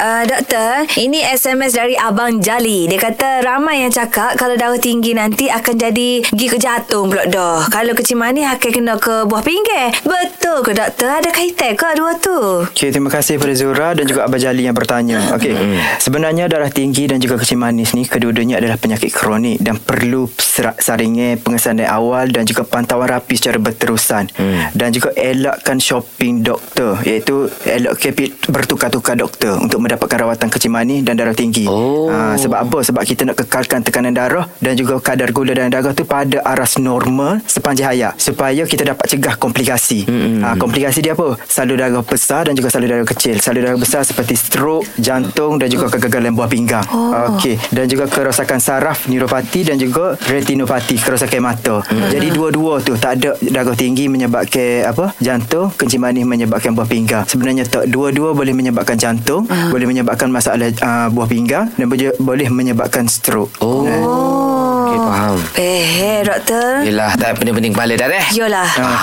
Doktor, ini SMS dari Abang Jali. Dia kata ramai yang cakap kalau darah tinggi nanti akan jadi pergi ke jantung pulak dah. Kalau kecil manis akan kena ke buah pinggir. Betul ke doktor? Ada kaitan ke dua tu? Okey, terima kasih pada Zura dan juga Abang Jali yang bertanya. Okey. Sebenarnya darah tinggi dan juga kecil manis ni kedua-duanya adalah penyakit kronik dan perlu saringan pengesanan awal dan juga pantauan rapi secara berterusan. Dan juga elakkan shopping doktor, iaitu elakkan bertukar-tukar doktor untuk dapatkan rawatan kecil manis dan darah tinggi. Sebab apa? Sebab kita nak kekalkan tekanan darah dan juga kadar gula dalam darah tu pada aras normal sepanjang hayat supaya kita dapat cegah komplikasi. Komplikasi dia apa? Salur darah besar dan juga salur darah kecil. Salur darah besar seperti strok, jantung dan juga kegagalan buah pinggang. Okey, dan juga kerosakan saraf, neuropati dan juga retinopati, kerosakan mata. Jadi dua-dua tu tak ada darah tinggi menyebabkan apa? Jantung, kecil manis menyebabkan buah pinggang. Sebenarnya tak, dua-dua boleh menyebabkan jantung, boleh menyebabkan masalah buah pinggang dan boleh menyebabkan strok. Okey, faham. Doktor. Yelah, tak pening-pening kepala dah deh. Yolah.